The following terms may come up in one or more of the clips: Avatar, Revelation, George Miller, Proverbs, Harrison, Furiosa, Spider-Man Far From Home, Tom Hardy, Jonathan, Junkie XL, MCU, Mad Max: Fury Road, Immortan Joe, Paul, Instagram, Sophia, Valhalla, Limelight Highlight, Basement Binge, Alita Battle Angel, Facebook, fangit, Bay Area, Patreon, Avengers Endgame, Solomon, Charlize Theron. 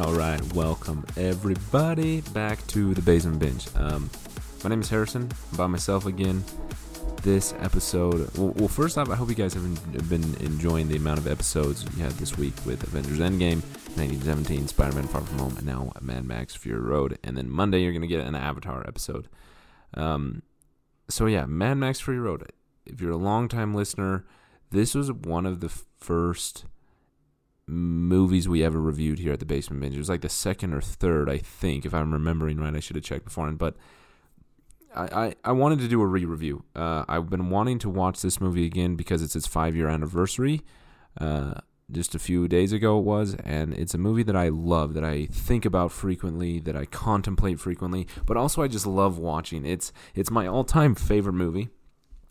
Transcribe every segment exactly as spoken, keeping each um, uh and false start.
All right, welcome everybody back to the Basement Binge. Um, my name is Harrison. I'm by myself again. This episode, well, well, first off, I hope you guys have been enjoying the amount of episodes you had this week with Avengers Endgame, nineteen seventeen, Spider-Man Far From Home, and now Mad Max: Fury Road. And then Monday, you're going to get an Avatar episode. Um, so yeah, Mad Max: Fury Road. If you're a longtime listener, this was one of the first movies we ever reviewed here at the Basement Binge. It was like the second or third, I think, if I'm remembering right. I should have checked before, but I, I, I wanted to do a re-review. Uh, I've been wanting to watch this movie again because it's its five-year anniversary. Uh, just a few days ago it was, and it's a movie that I love, that I think about frequently, that I contemplate frequently, but also I just love watching. It's it's my all-time favorite movie.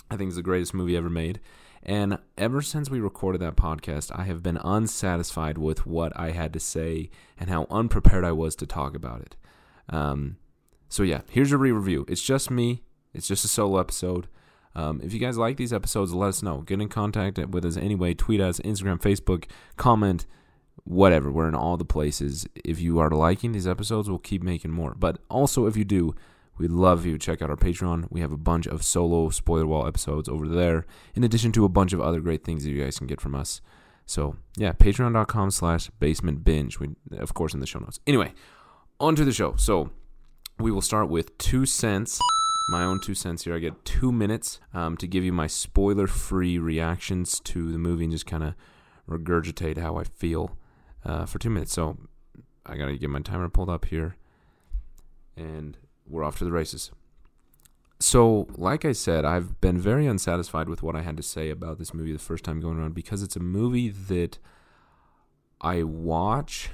I think it's the greatest movie ever made. And ever since we recorded that podcast, I have been unsatisfied with what I had to say and how unprepared I was to talk about it. Um, so yeah, here's a re-review. It's just me. It's just a solo episode. Um, if you guys like these episodes, let us know. Get in contact with us anyway. Tweet us, Instagram, Facebook, comment, whatever. We're in all the places. If you are liking these episodes, we'll keep making more. But also, if you do, we'd love you. Check out our Patreon. We have a bunch of solo spoiler wall episodes over there, in addition to a bunch of other great things that you guys can get from us. So, yeah, patreon.com slash basement binge. We, of course, in the show notes. Anyway, on to the show. So, we will start with two cents. My own two cents here. I get two minutes um, to give you my spoiler-free reactions to the movie and just kind of regurgitate how I feel uh, for two minutes. So, I got to get my timer pulled up here. And we're off to the races. So, like I said, I've been very unsatisfied with what I had to say about this movie the first time going around, because it's a movie that I watch,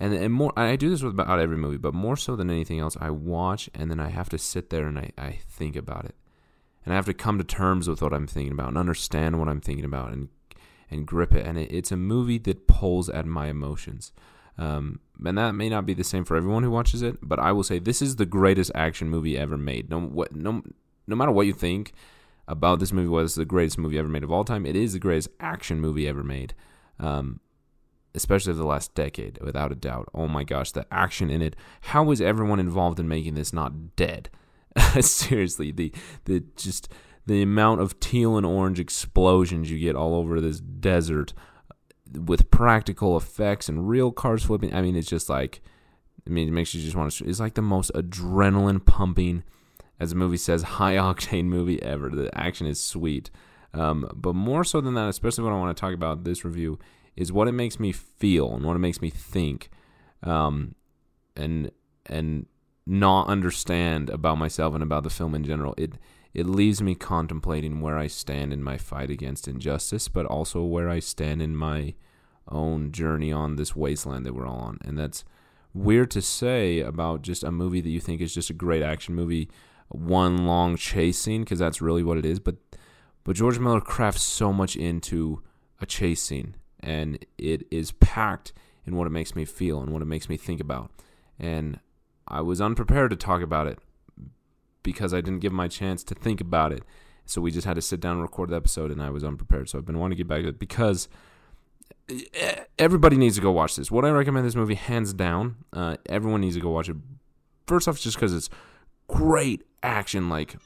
and and more. I do this with about every movie, but more so than anything else, I watch, and then I have to sit there and I, I think about it. And I have to come to terms with what I'm thinking about and understand what I'm thinking about and and grip it. And it, it's a movie that pulls at my emotions. Um, and that may not be the same for everyone who watches it, but I will say this is the greatest action movie ever made. No, what, no, no matter what you think about this movie, whether it's the greatest movie ever made of all time, it is the greatest action movie ever made, um, especially of the last decade, without a doubt. Oh my gosh, the action in it! How was everyone involved in making this not dead? Seriously, the the just the amount of teal and orange explosions you get all over this desert, with practical effects and real cars flipping. I mean, it's just like, I mean, it makes you just want to, it's like the most adrenaline pumping, as the movie says, high octane movie ever. The action is sweet. Um, but more so than that, especially what I want to talk about this review, is what it makes me feel and what it makes me think, um, and, and not understand about myself and about the film in general. It, It leaves me contemplating where I stand in my fight against injustice, but also where I stand in my own journey on this wasteland that we're all on. And that's weird to say about just a movie that you think is just a great action movie, one long chase scene, because that's really what it is. But but George Miller crafts so much into a chase scene, and it is packed in what it makes me feel and what it makes me think about. And I was unprepared to talk about it, because I didn't give my chance to think about it. So we just had to sit down and record the episode, and I was unprepared. So I've been wanting to get back to it, because everybody needs to go watch this. Would I recommend this movie? Hands down. Uh, everyone needs to go watch it. First off, just because it's great action. Like,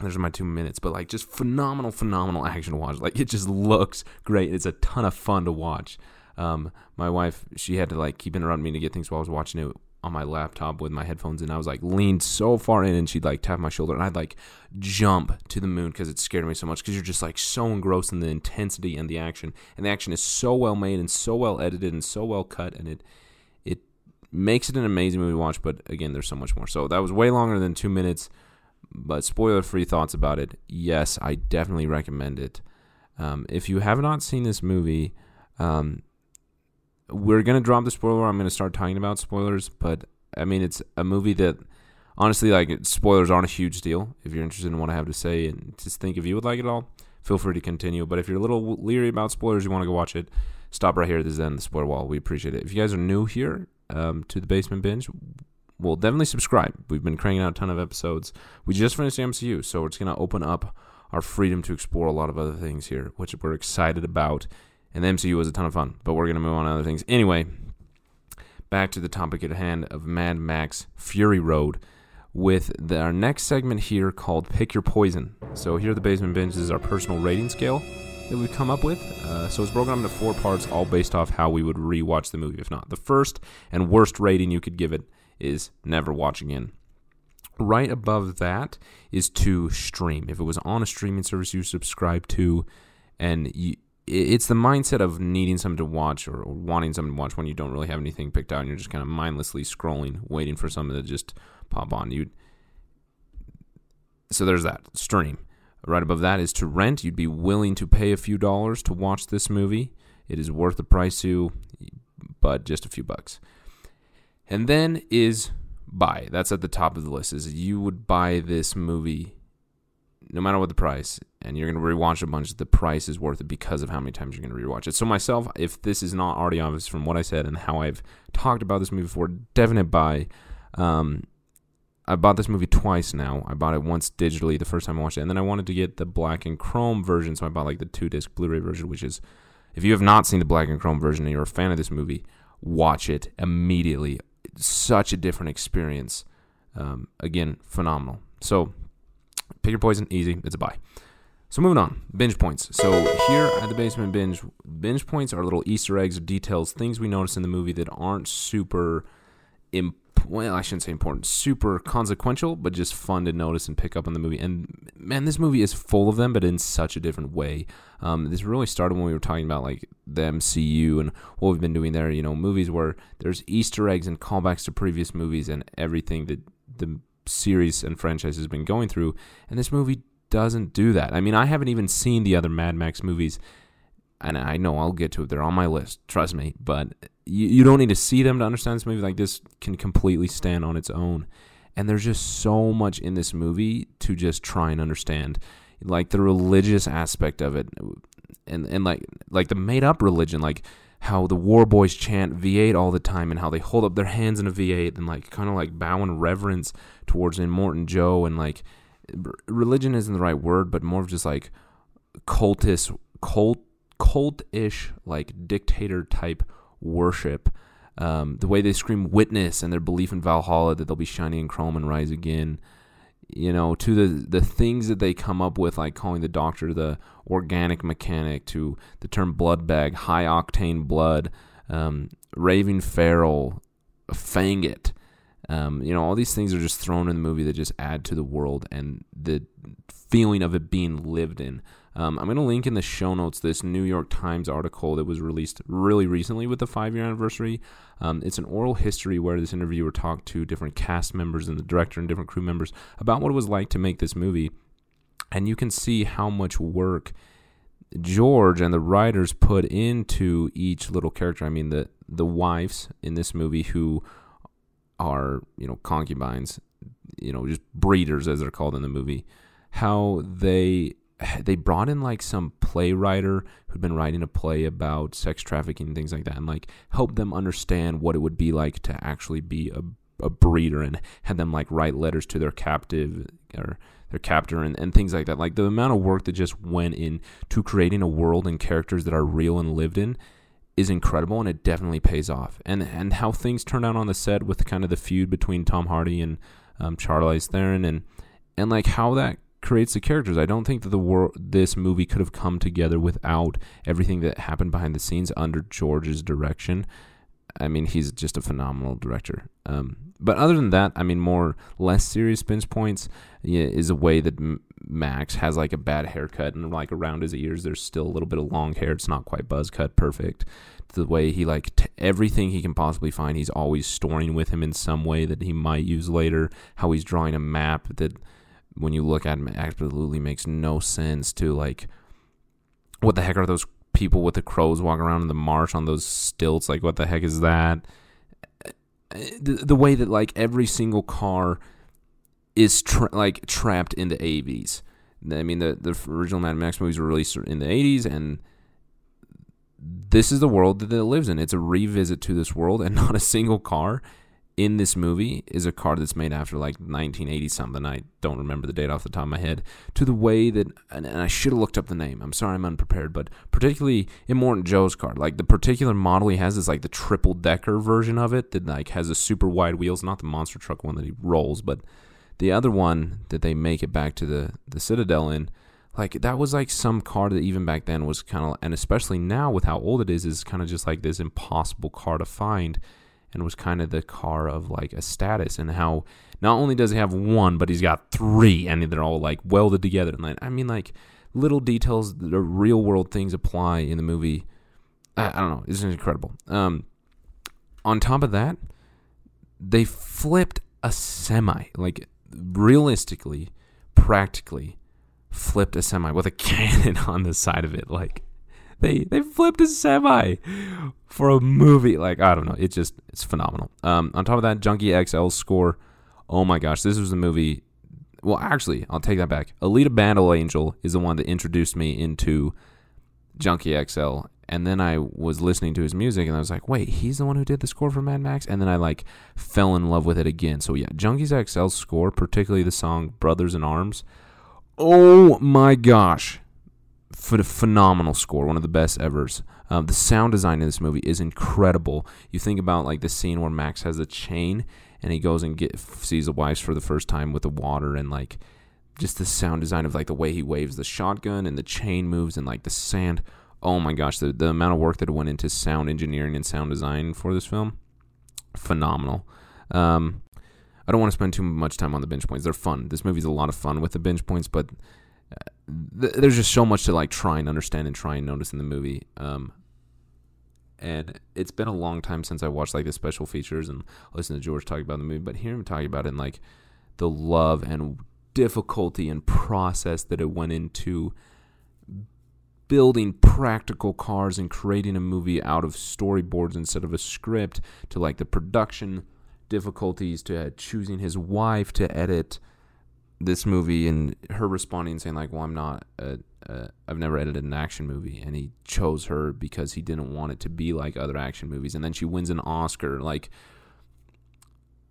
there's my two minutes, but like just phenomenal, phenomenal action to watch. Like, it just looks great. It's a ton of fun to watch. Um, my wife, she had to like keep interrupting me to get things while I was watching it on my laptop with my headphones in. I was like leaned so far in, and she'd like tap my shoulder, and I'd like jump to the moon because it scared me so much, because you're just like so engrossed in the intensity and the action, and the action is so well made and so well edited and so well cut, and it it makes it an amazing movie to watch, but again, there's so much more. So that was way longer than two minutes, but spoiler-free thoughts about it. Yes, I definitely recommend it. Um, if you have not seen this movie, um, we're going to drop the spoiler. I'm going to start talking about spoilers, but I mean, it's a movie that honestly, like, spoilers aren't a huge deal. If you're interested in what I have to say and just think if you would like it all, feel free to continue. But if you're a little leery about spoilers, you want to go watch it, stop right here. This is the end of the spoiler wall. We appreciate it. If you guys are new here um, to the Basement Binge, well, definitely subscribe. We've been cranking out a ton of episodes. We just finished the M C U, so it's going to open up our freedom to explore a lot of other things here, which we're excited about. And the M C U was a ton of fun, but we're going to move on to other things. Anyway, back to the topic at hand of Mad Max Fury Road with the, our next segment here called Pick Your Poison. So here at the Basement Binge is our personal rating scale that we've come up with. Uh, so it's broken up into four parts, all based off how we would rewatch the movie, if not. The first and worst rating you could give it is never watch again. Right above that is to stream. If it was on a streaming service you subscribe to, and you, it's the mindset of needing something to watch or, or wanting something to watch when you don't really have anything picked out and you're just kind of mindlessly scrolling, waiting for something to just pop on. You. So there's that, stream. Right above that is to rent. You'd be willing to pay a few dollars to watch this movie. It is worth the price to, but just a few bucks. And then is buy. That's at the top of the list, is you would buy this movie no matter what the price, and you're going to rewatch a bunch. The price is worth it because of how many times you're going to rewatch it. So myself, if this is not already obvious from what I said and how I've talked about this movie before, definite buy. Um, I bought this movie twice now. I bought it once digitally the first time I watched it, and then I wanted to get the black and chrome version, so I bought like the two-disc Blu-ray version, which is, if you have not seen the black and chrome version and you're a fan of this movie, watch it immediately. Such a different experience. Um, again, phenomenal. So, pick your poison, easy, it's a buy. So, moving on, binge points. So, here at the Basement Binge, binge points are little Easter eggs or details, things we notice in the movie that aren't super, imp- well, I shouldn't say important, super consequential, but just fun to notice and pick up on the movie. And, man, this movie is full of them, but in such a different way. Um, this really started when we were talking about, like, the M C U and what we've been doing there, you know, movies where there's Easter eggs and callbacks to previous movies and everything that the series and franchise has been going through, and this movie doesn't do that. I mean, I haven't even seen the other Mad Max movies, and I know I'll get to it. They're on my list, trust me, but you, you don't need to see them to understand this movie. Like, this can completely stand on its own, and there's just so much in this movie to just try and understand, like the religious aspect of it, and and like like the made-up religion, like how the war boys chant V eight all the time and how they hold up their hands in a V eight and like kind of like bow in reverence towards Immortan Joe, and like religion isn't the right word, but more of just like cultist, cult, cultish, like dictator type worship. Um, the way they scream witness and their belief in Valhalla that they'll be shiny and chrome and rise again. You know, to the the things that they come up with, like calling the doctor the organic mechanic, to the term blood bag, high octane blood, um, raving feral, fangit. Um, you know, all these things are just thrown in the movie that just add to the world and the feeling of it being lived in. Um, I'm going to link in the show notes this New York Times article that was released really recently with the five-year anniversary. Um, it's an oral history where this interviewer talked to different cast members and the director and different crew members about what it was like to make this movie. And you can see how much work George and the writers put into each little character. I mean, the the wives in this movie who are, you know, concubines, you know, just breeders as they're called in the movie, how they... They brought in like some play writer who'd been writing a play about sex trafficking and things like that, and like helped them understand what it would be like to actually be a, a breeder, and had them like write letters to their captive or their captor and, and things like that. Like the amount of work that just went in to creating a world and characters that are real and lived in is incredible, and it definitely pays off. And and how things turned out on the set with kind of the feud between Tom Hardy and um, Charlize Theron, and and like how that creates the characters. I don't think that the world, this movie could have come together without everything that happened behind the scenes under George's direction. I mean, he's just a phenomenal director. Um, but other than that, I mean, more less serious binge points yeah, is a way that M- Max has like a bad haircut, and like around his ears, there's still a little bit of long hair. It's not quite buzz cut perfect. the way he, like, t- everything he can possibly find, he's always storing with him in some way that he might use later. How he's drawing a map that, when you look at him, absolutely makes no sense to, like, what the heck are those people with the crows walking around in the marsh on those stilts? Like, what the heck is that? The, the way that, like, every single car is, tra- like, trapped in the eighties. I mean, the, the original Mad Max movies were released in the eighties, and this is the world that it lives in. It's a revisit to this world, and not a single car in this movie is a car that's made after, like, nineteen eighty something. I don't remember the date off the top of my head. To the way that, and, and I should have looked up the name. I'm sorry I'm unprepared, but particularly Immortan Joe's car. Like, the particular model he has is, like, the triple-decker version of it that, like, has a super wide wheels. Not the monster truck one that he rolls, but the other one that they make it back to the, the Citadel in, like, that was, like, some car that even back then was kind of, and especially now with how old it is, is kind of just, like, this impossible car to find, and was kind of the car of, like, a status, and how not only does he have one, but he's got three, and they're all, like, welded together. And, like, I mean, like, little details, the real-world things apply in the movie. I, I don't know. It's incredible. Um, on top of that, they flipped a semi, like, realistically, practically flipped a semi with a cannon on the side of it. Like, they they flipped a semi for a movie. Like, I don't know, it just, it's phenomenal. Um on top of that, Junkie X L's score, oh my gosh, this was the movie. Well, actually, I'll take that back. Alita Battle Angel is the one that introduced me into Junkie X L, and then I was listening to his music, and I was like, wait, he's the one who did the score for Mad Max? And then I, like, fell in love with it again. So, yeah, Junkie X L's score, particularly the song Brothers in Arms, oh my gosh, for the phenomenal score, one of the best evers. Um, the sound design in this movie is incredible. You think about, like, the scene where Max has a chain, and he goes and get, sees the wives for the first time with the water, and, like, just the sound design of, like, the way he waves the shotgun, and the chain moves, and, like, the sand. Oh my gosh, the, the amount of work that went into sound engineering and sound design for this film, phenomenal. Um, I don't want to spend too much time on the binge points. They're fun. This movie's a lot of fun with the binge points, but th- there's just so much to, like, try and understand and try and notice in the movie. Um, and it's been a long time since I watched, like, the special features and listened to George talk about the movie, but hearing him talk about it and, like, the love and difficulty and process that it went into building practical cars and creating a movie out of storyboards instead of a script, to, like, the production difficulties, to uh, choosing his wife to edit this movie, and her responding and saying, like, well, I'm not, a, a, I've never edited an action movie, and he chose her because he didn't want it to be like other action movies, and then she wins an Oscar. Like,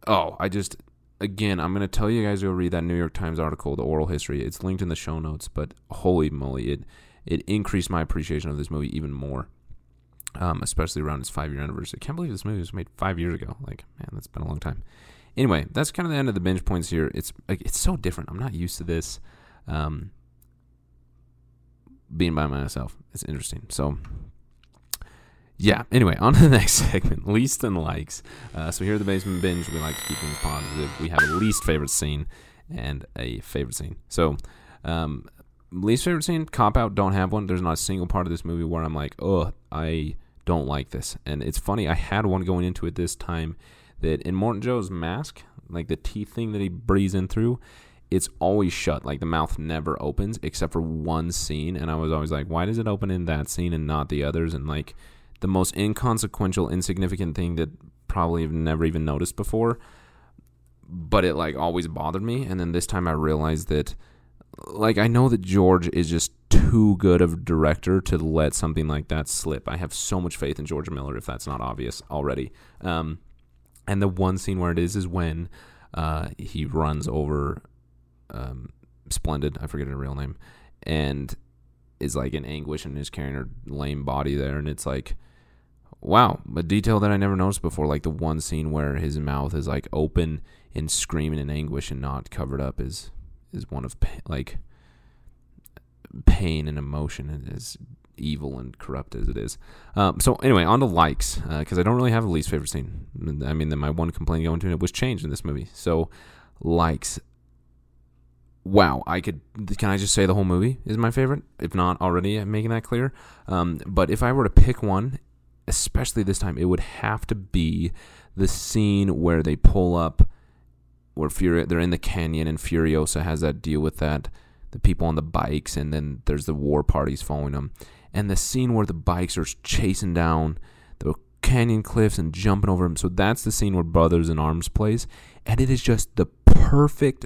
oh, I just, again, I'm going to tell you guys to go read that New York Times article, The Oral History. It's linked in the show notes, but holy moly, it It increased my appreciation of this movie even more, um, especially around its five-year anniversary. I can't believe this movie was made five years ago. Like, man, that's been a long time. Anyway, that's kind of the end of the binge points here. It's it's so different. I'm not used to this, um, being by myself. It's interesting. So, yeah. Anyway, on to the next segment, least and likes. Uh, so here at the Basement Binge, we like to keep things positive. We have a least favorite scene and a favorite scene. So, um... least favorite scene, cop out, don't have one. There's not a single part of this movie where I'm like, oh, I don't like this. And it's funny, I had one going into it this time, that in Immortan Joe's mask, like the teeth thing that he breathes in through, it's always shut. Like, the mouth never opens except for one scene. And I was always like, why does it open in that scene and not the others? And, like, the most inconsequential, insignificant thing that probably have never even noticed before. But it, like, always bothered me. And then this time I realized that, like, I know that George is just too good of a director to let something like that slip. I have so much faith in George Miller, if that's not obvious already. Um, and the one scene where it is is when uh, he runs over um, Splendid, I forget her real name, and is, like, in anguish and is carrying her lame body there. And it's like, wow, a detail that I never noticed before. Like, the one scene where his mouth is, like, open and screaming in anguish and not covered up is... is one of, like, pain and emotion, and as evil and corrupt as it is. Um, so anyway, on to likes, because uh, I don't really have a least favorite scene. I mean, my one complaint going to it was changed in this movie. So, likes. Wow, I could, can I just say the whole movie is my favorite? If not already, I'm making that clear. Um, but if I were to pick one, especially this time, it would have to be the scene where they pull up, where Furio, they're in the canyon and Furiosa has that deal with that, the people on the bikes, and then there's the war parties following them. And the scene where the bikes are chasing down the canyon cliffs and jumping over them. So that's the scene where Brothers in Arms plays. And it is just the perfect,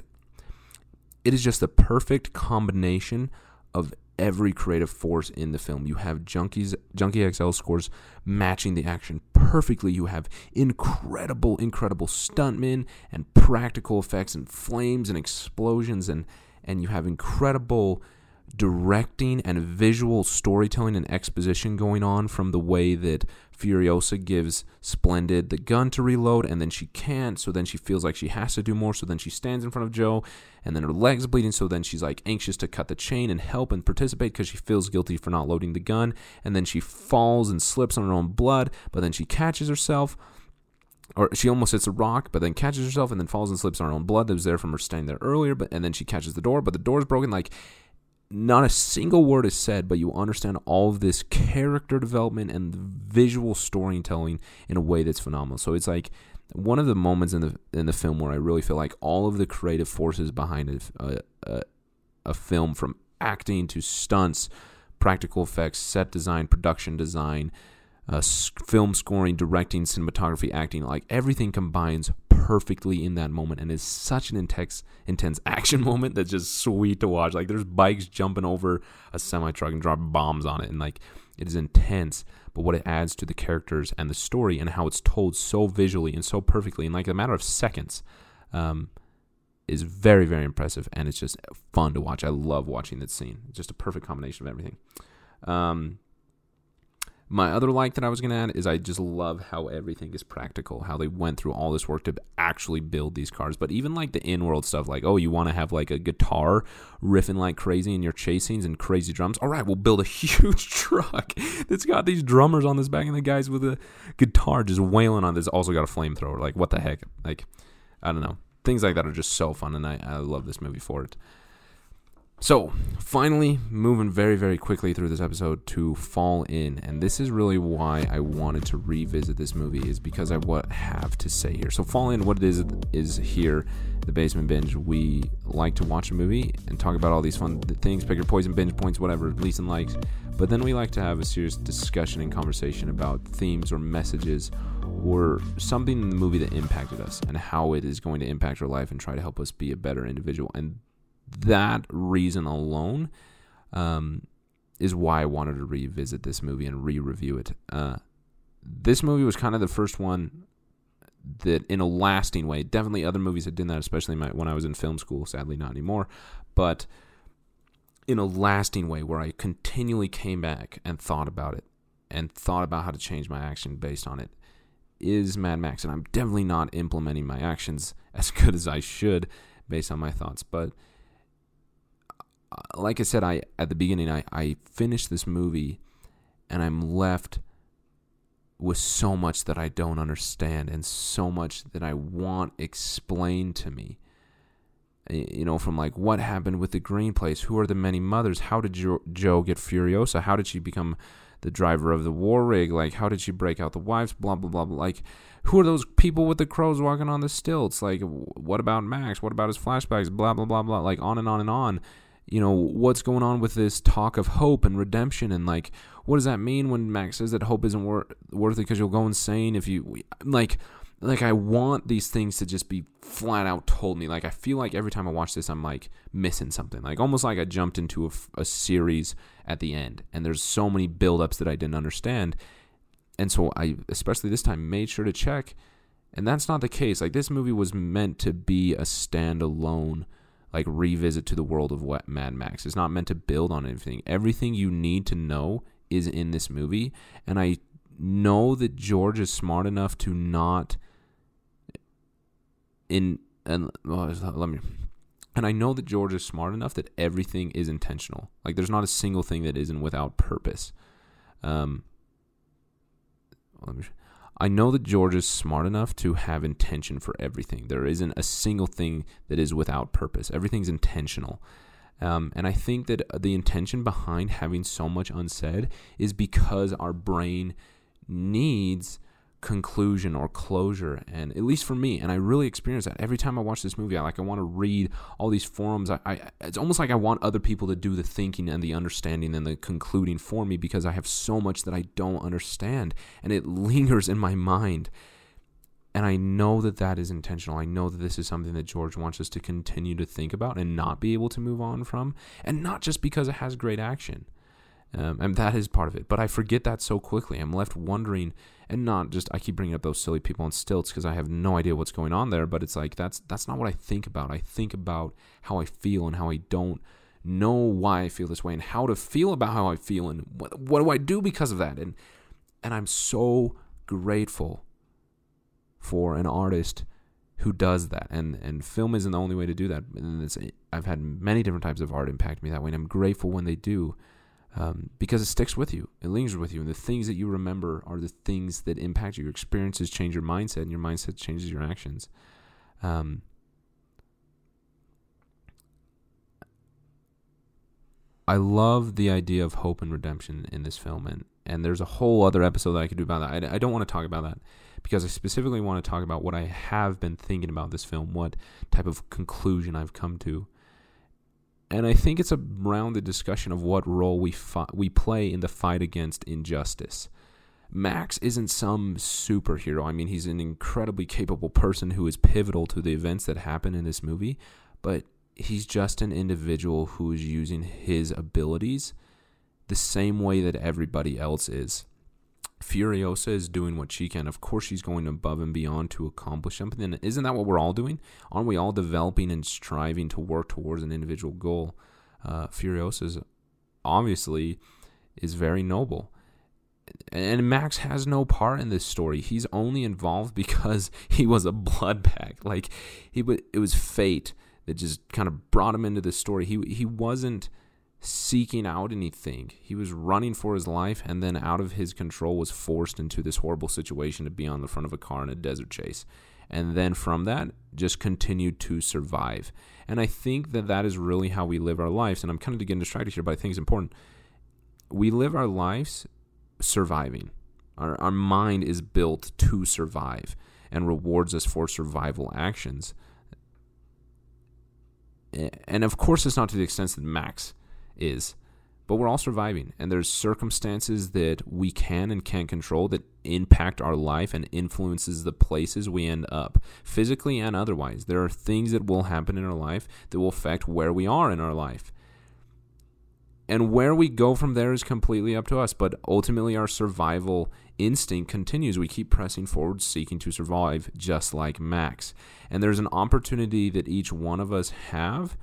it is just the perfect combination of every creative force in the film. You have Junkie's, Junkie X L scores matching the action perfectly. You have incredible, incredible stuntmen and practical effects and flames and explosions. And, and you have incredible directing and visual storytelling and exposition going on, from the way that Furiosa gives Splendid the gun to reload, and then she can't, so then she feels like she has to do more, so then she stands in front of Joe, and then her leg's bleeding, so then she's like anxious to cut the chain and help and participate because she feels guilty for not loading the gun, and then she falls and slips on her own blood, but then she catches herself, or she almost hits a rock, but then catches herself, and then falls and slips on her own blood that was there from her standing there earlier, but and then she catches the door, but the door's broken. Like, not a single word is said, but you understand all of this character development and visual storytelling in a way that's phenomenal. So it's like one of the moments in the in the film where I really feel like all of the creative forces behind a a, a film, from acting to stunts, practical effects, set design, production design, uh, film scoring, directing, cinematography, acting, like everything combines perfectly in that moment, and it's such an intense intense action moment that's just sweet to watch. Like, there's bikes jumping over a semi-truck and drop bombs on it, and like, it is intense, but what it adds to the characters and the story and how it's told so visually and so perfectly in like a matter of seconds um is very, very impressive, and it's just fun to watch. I love watching that scene. It's just a perfect combination of everything. um My other like that I was going to add is I just love how everything is practical, how they went through all this work to actually build these cars. But even like the in-world stuff, like, oh, you want to have like a guitar riffing like crazy in your chase scenes and crazy drums? All right, we'll build a huge truck that's got these drummers on this back and the guys with a guitar just wailing on this. Also got a flamethrower. Like, what the heck? Like, I don't know. Things like that are just so fun, and I, I love this movie for it. So, finally, moving very, very quickly through this episode to Fall In, and this is really why I wanted to revisit this movie, is because I what have to say here. So, Fall In, what it is, is here, the Basement Binge, we like to watch a movie and talk about all these fun things, pick your poison, binge points, whatever, least and likes, but then we like to have a serious discussion and conversation about themes or messages or something in the movie that impacted us and how it is going to impact our life and try to help us be a better individual. And that reason alone um, is why I wanted to revisit this movie and re-review it. Uh, this movie was kind of the first one that, in a lasting way, definitely other movies had done that, especially my, when I was in film school, sadly not anymore, but in a lasting way where I continually came back and thought about it and thought about how to change my action based on it, is Mad Max. And I'm definitely not implementing my actions as good as I should based on my thoughts, but like I said, I at the beginning, I, I finished this movie and I'm left with so much that I don't understand and so much that I want explained to me. You know, from like, what happened with the Green Place? Who are the many mothers? How did jo- Joe get Furiosa? How did she become the driver of the war rig? Like, how did she break out the wives? Blah, blah, blah, blah. Like, who are those people with the crows walking on the stilts? Like, what about Max? What about his flashbacks? Blah, blah, blah, blah. Like, on and on and on. You know, what's going on with this talk of hope and redemption, and like, what does that mean when Max says that hope isn't wor- worth it because you'll go insane if you we, like like I want these things to just be flat out told me. Like, I feel like every time I watch this, I'm like missing something, like almost like I jumped into a, a series at the end and there's so many buildups that I didn't understand. And so I, especially this time, made sure to check, and that's not the case. Like, this movie was meant to be a standalone, like, revisit to the world of what Mad Max. It's not meant to build on anything. Everything you need to know is in this movie, and I know that George is smart enough to not in and well, let me and I know that George is smart enough that everything is intentional. Like, there's not a single thing that isn't without purpose. Um, let me. I know that George is smart enough to have intention for everything. There isn't a single thing that is without purpose. Everything's intentional. Um, and I think that the intention behind having so much unsaid is because our brain needs conclusion or closure, and at least for me, and I really experience that every time I watch this movie. I like I want to read all these forums. I, I it's almost like I want other people to do the thinking and the understanding and the concluding for me, because I have so much that I don't understand, and it lingers in my mind. And I know that that is intentional. I know that this is something that George wants us to continue to think about and not be able to move on from, and not just because it has great action. Um, and that is part of it. But I forget that so quickly. I'm left wondering, and not just, I keep bringing up those silly people on stilts because I have no idea what's going on there, but it's like, that's that's not what I think about. I think about how I feel and how I don't know why I feel this way and how to feel about how I feel and what, what do I do because of that. And and I'm so grateful for an artist who does that, and and film isn't the only way to do that. And it's, I've had many different types of art impact me that way, and I'm grateful when they do, um, because it sticks with you, it lingers with you, and the things that you remember are the things that impact you. Your experiences change your mindset, and your mindset changes your actions. Um, I love the idea of hope and redemption in this film, and and there's a whole other episode that I could do about that. I, I don't want to talk about that, because I specifically want to talk about what I have been thinking about this film, what type of conclusion I've come to. And I think it's a rounded discussion of what role we fought, we play in the fight against injustice. Max isn't some superhero. I mean, he's an incredibly capable person who is pivotal to the events that happen in this movie, but he's just an individual who is using his abilities the same way that everybody else is. Furiosa is doing what she can. Of course, she's going above and beyond to accomplish something. And isn't that what we're all doing? Aren't we all developing and striving to work towards an individual goal? Uh, Furiosa obviously is very noble. And Max has no part in this story. He's only involved because he was a blood bag. Like, he, it was fate that just kind of brought him into this story. He he wasn't seeking out anything. He was running for his life, and then out of his control was forced into this horrible situation to be on the front of a car in a desert chase, and then from that just continued to survive. And I think that that is really how we live our lives, and I'm kind of getting distracted here, but I think it's important. We live our lives surviving. Our, our mind is built to survive and rewards us for survival actions. And of course it's not to the extent that Max is, but we're all surviving, and there's circumstances that we can and can't control that impact our life and influences the places we end up, physically and otherwise. There are things that will happen in our life that will affect where we are in our life, and where we go from there is completely up to us, but ultimately our survival instinct continues. We keep pressing forward, seeking to survive, just like Max. And there's an opportunity that each one of us have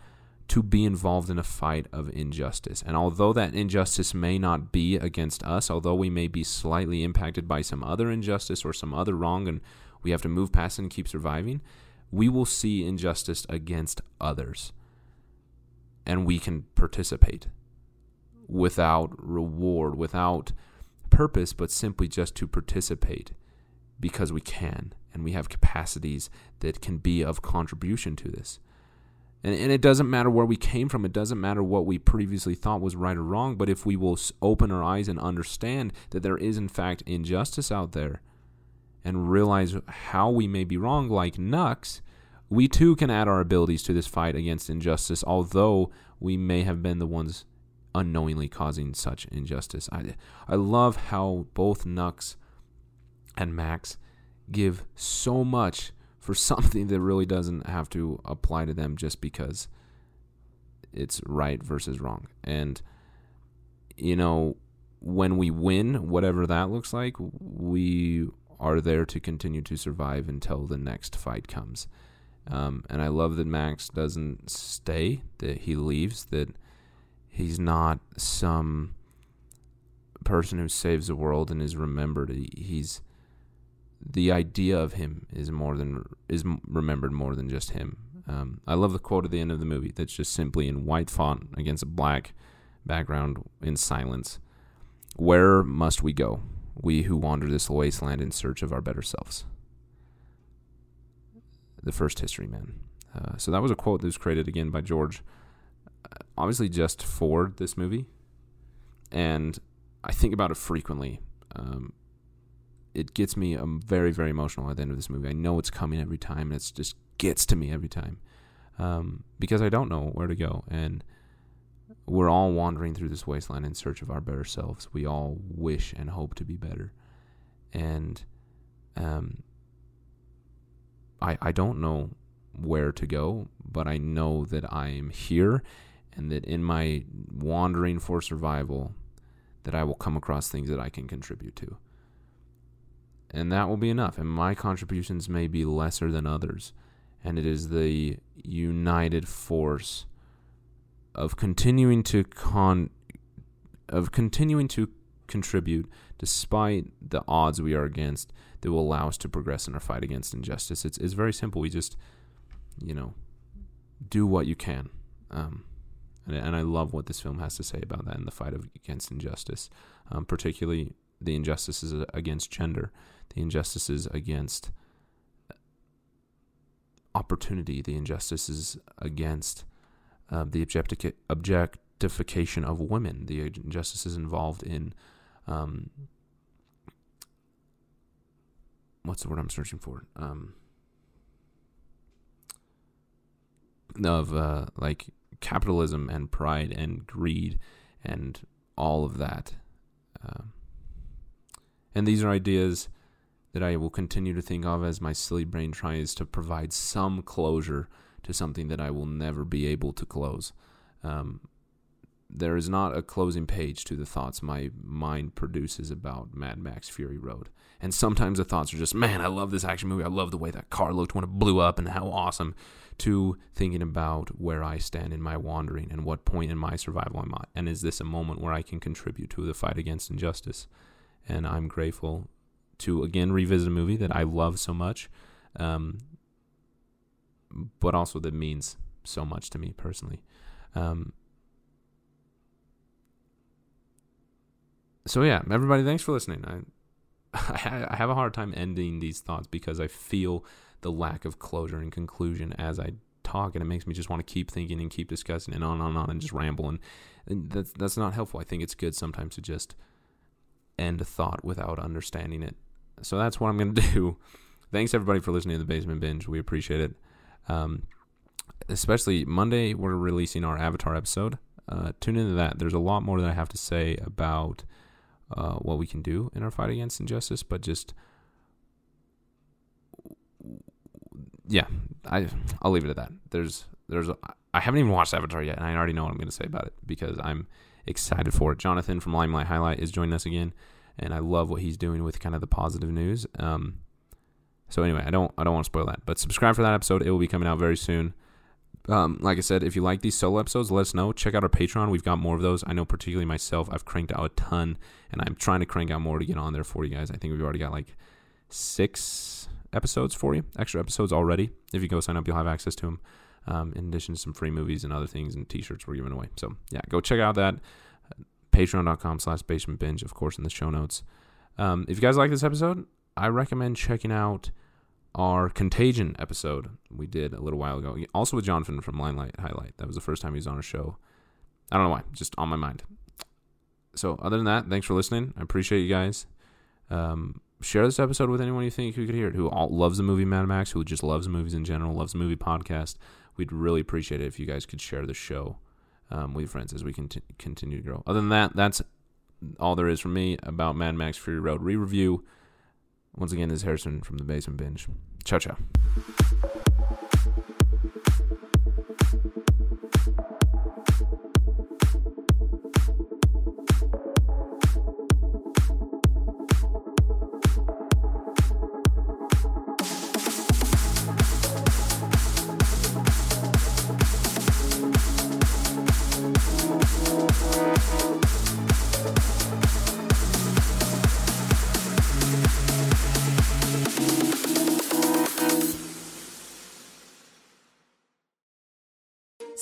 to be involved in a fight of injustice. And although that injustice may not be against us, although we may be slightly impacted by some other injustice or some other wrong, and we have to move past it and keep surviving, we will see injustice against others. And we can participate without reward, without purpose, but simply just to participate because we can, and we have capacities that can be of contribution to this. And, and it doesn't matter where we came from. It doesn't matter what we previously thought was right or wrong. But if we will open our eyes and understand that there is, in fact, injustice out there, and realize how we may be wrong, like Nux, we too can add our abilities to this fight against injustice, although we may have been the ones unknowingly causing such injustice. I, I love how both Nux and Max give so much for something that really doesn't have to apply to them just because it's right versus wrong. And, you know, when we win, whatever that looks like, we are there to continue to survive until the next fight comes. Um, and I love that Max doesn't stay, that he leaves, that he's not some person who saves the world and is remembered. He, he's... The idea of him is more than is remembered more than just him. Um, I love the quote at the end of the movie that's just simply in white font against a black background in silence. "Where must we go, we who wander this wasteland in search of our better selves?" The first history man. Uh, so that was a quote that was created again by George, obviously just for this movie. And I think about it frequently. Um, it gets me. I'm very, very emotional at the end of this movie. I know it's coming every time, and it just gets to me every time, um, because I don't know where to go. And we're all wandering through this wasteland in search of our better selves. We all wish and hope to be better. And um, I I don't know where to go, but I know that I am here, and that in my wandering for survival, that I will come across things that I can contribute to. And that will be enough. And my contributions may be lesser than others. And it is the united force of continuing to con of continuing to contribute despite the odds we are against that will allow us to progress in our fight against injustice. It's it's very simple. We just, you know, do what you can. Um And I love what this film has to say about that in the fight against injustice, um, particularly the injustices against gender, the injustices against opportunity, the injustices against uh, the objecti- objectification of women, the injustices involved in um, what's the word I'm searching for? Um, of uh, like. capitalism and pride and greed and all of that. Um, and these are ideas that I will continue to think of as my silly brain tries to provide some closure to something that I will never be able to close. Um, there is not a closing page to the thoughts my mind produces about Mad Max Fury Road. And sometimes the thoughts are just, man, I love this action movie. I love the way that car looked when it blew up and how awesome. To thinking about where I stand in my wandering and what point in my survival I'm at. And is this a moment where I can contribute to the fight against injustice? And I'm grateful to, again, revisit a movie that I love so much, um, but also that means so much to me personally. Um, so, yeah, everybody, thanks for listening. I I have a hard time ending these thoughts because I feel the lack of closure and conclusion as I talk, and it makes me just want to keep thinking and keep discussing and on and on, on and just ramble, and, and that's, that's not helpful. I think it's good sometimes to just end a thought without understanding it. So that's what I'm going to do. Thanks, everybody, for listening to The Basement Binge. We appreciate it. Um, especially Monday, we're releasing our Avatar episode. Uh, tune into that. There's a lot more that I have to say about uh, what we can do in our fight against injustice, but just... Yeah, I, I'll leave it at that. There's, there's, a, I haven't even watched Avatar yet, and I already know what I'm going to say about it because I'm excited for it. Jonathan from Limelight Highlight is joining us again, and I love what he's doing with kind of the positive news. Um, so anyway, I don't, I don't want to spoil that, but subscribe for that episode. It will be coming out very soon. Um, like I said, if you like these solo episodes, let us know. Check out our Patreon. We've got more of those. I know particularly myself, I've cranked out a ton, and I'm trying to crank out more to get on there for you guys. I think we've already got like six episodes for you, extra episodes already. If you go sign up, you'll have access to them, um, in addition to some free movies and other things and t-shirts we're giving away. So yeah, go check out that uh, patreon.com slash basement binge, of course, in the show notes. Um, if you guys like this episode, I recommend checking out our Contagion episode we did a little while ago, also with Jonathan from Limelight Highlight. That was the first time he was on our show. I don't know why, just on my mind. So other than that, thanks for listening. I appreciate you guys. Um, share this episode with anyone you think who could hear it, who all loves the movie Mad Max, who just loves movies in general, loves movie podcast. We'd really appreciate it if you guys could share the show um, with your friends as we cont- continue to grow. Other than that, that's all there is from me about Mad Max Fury Road re-review. Once again, this is Harrison from The Basement Binge. Ciao, ciao.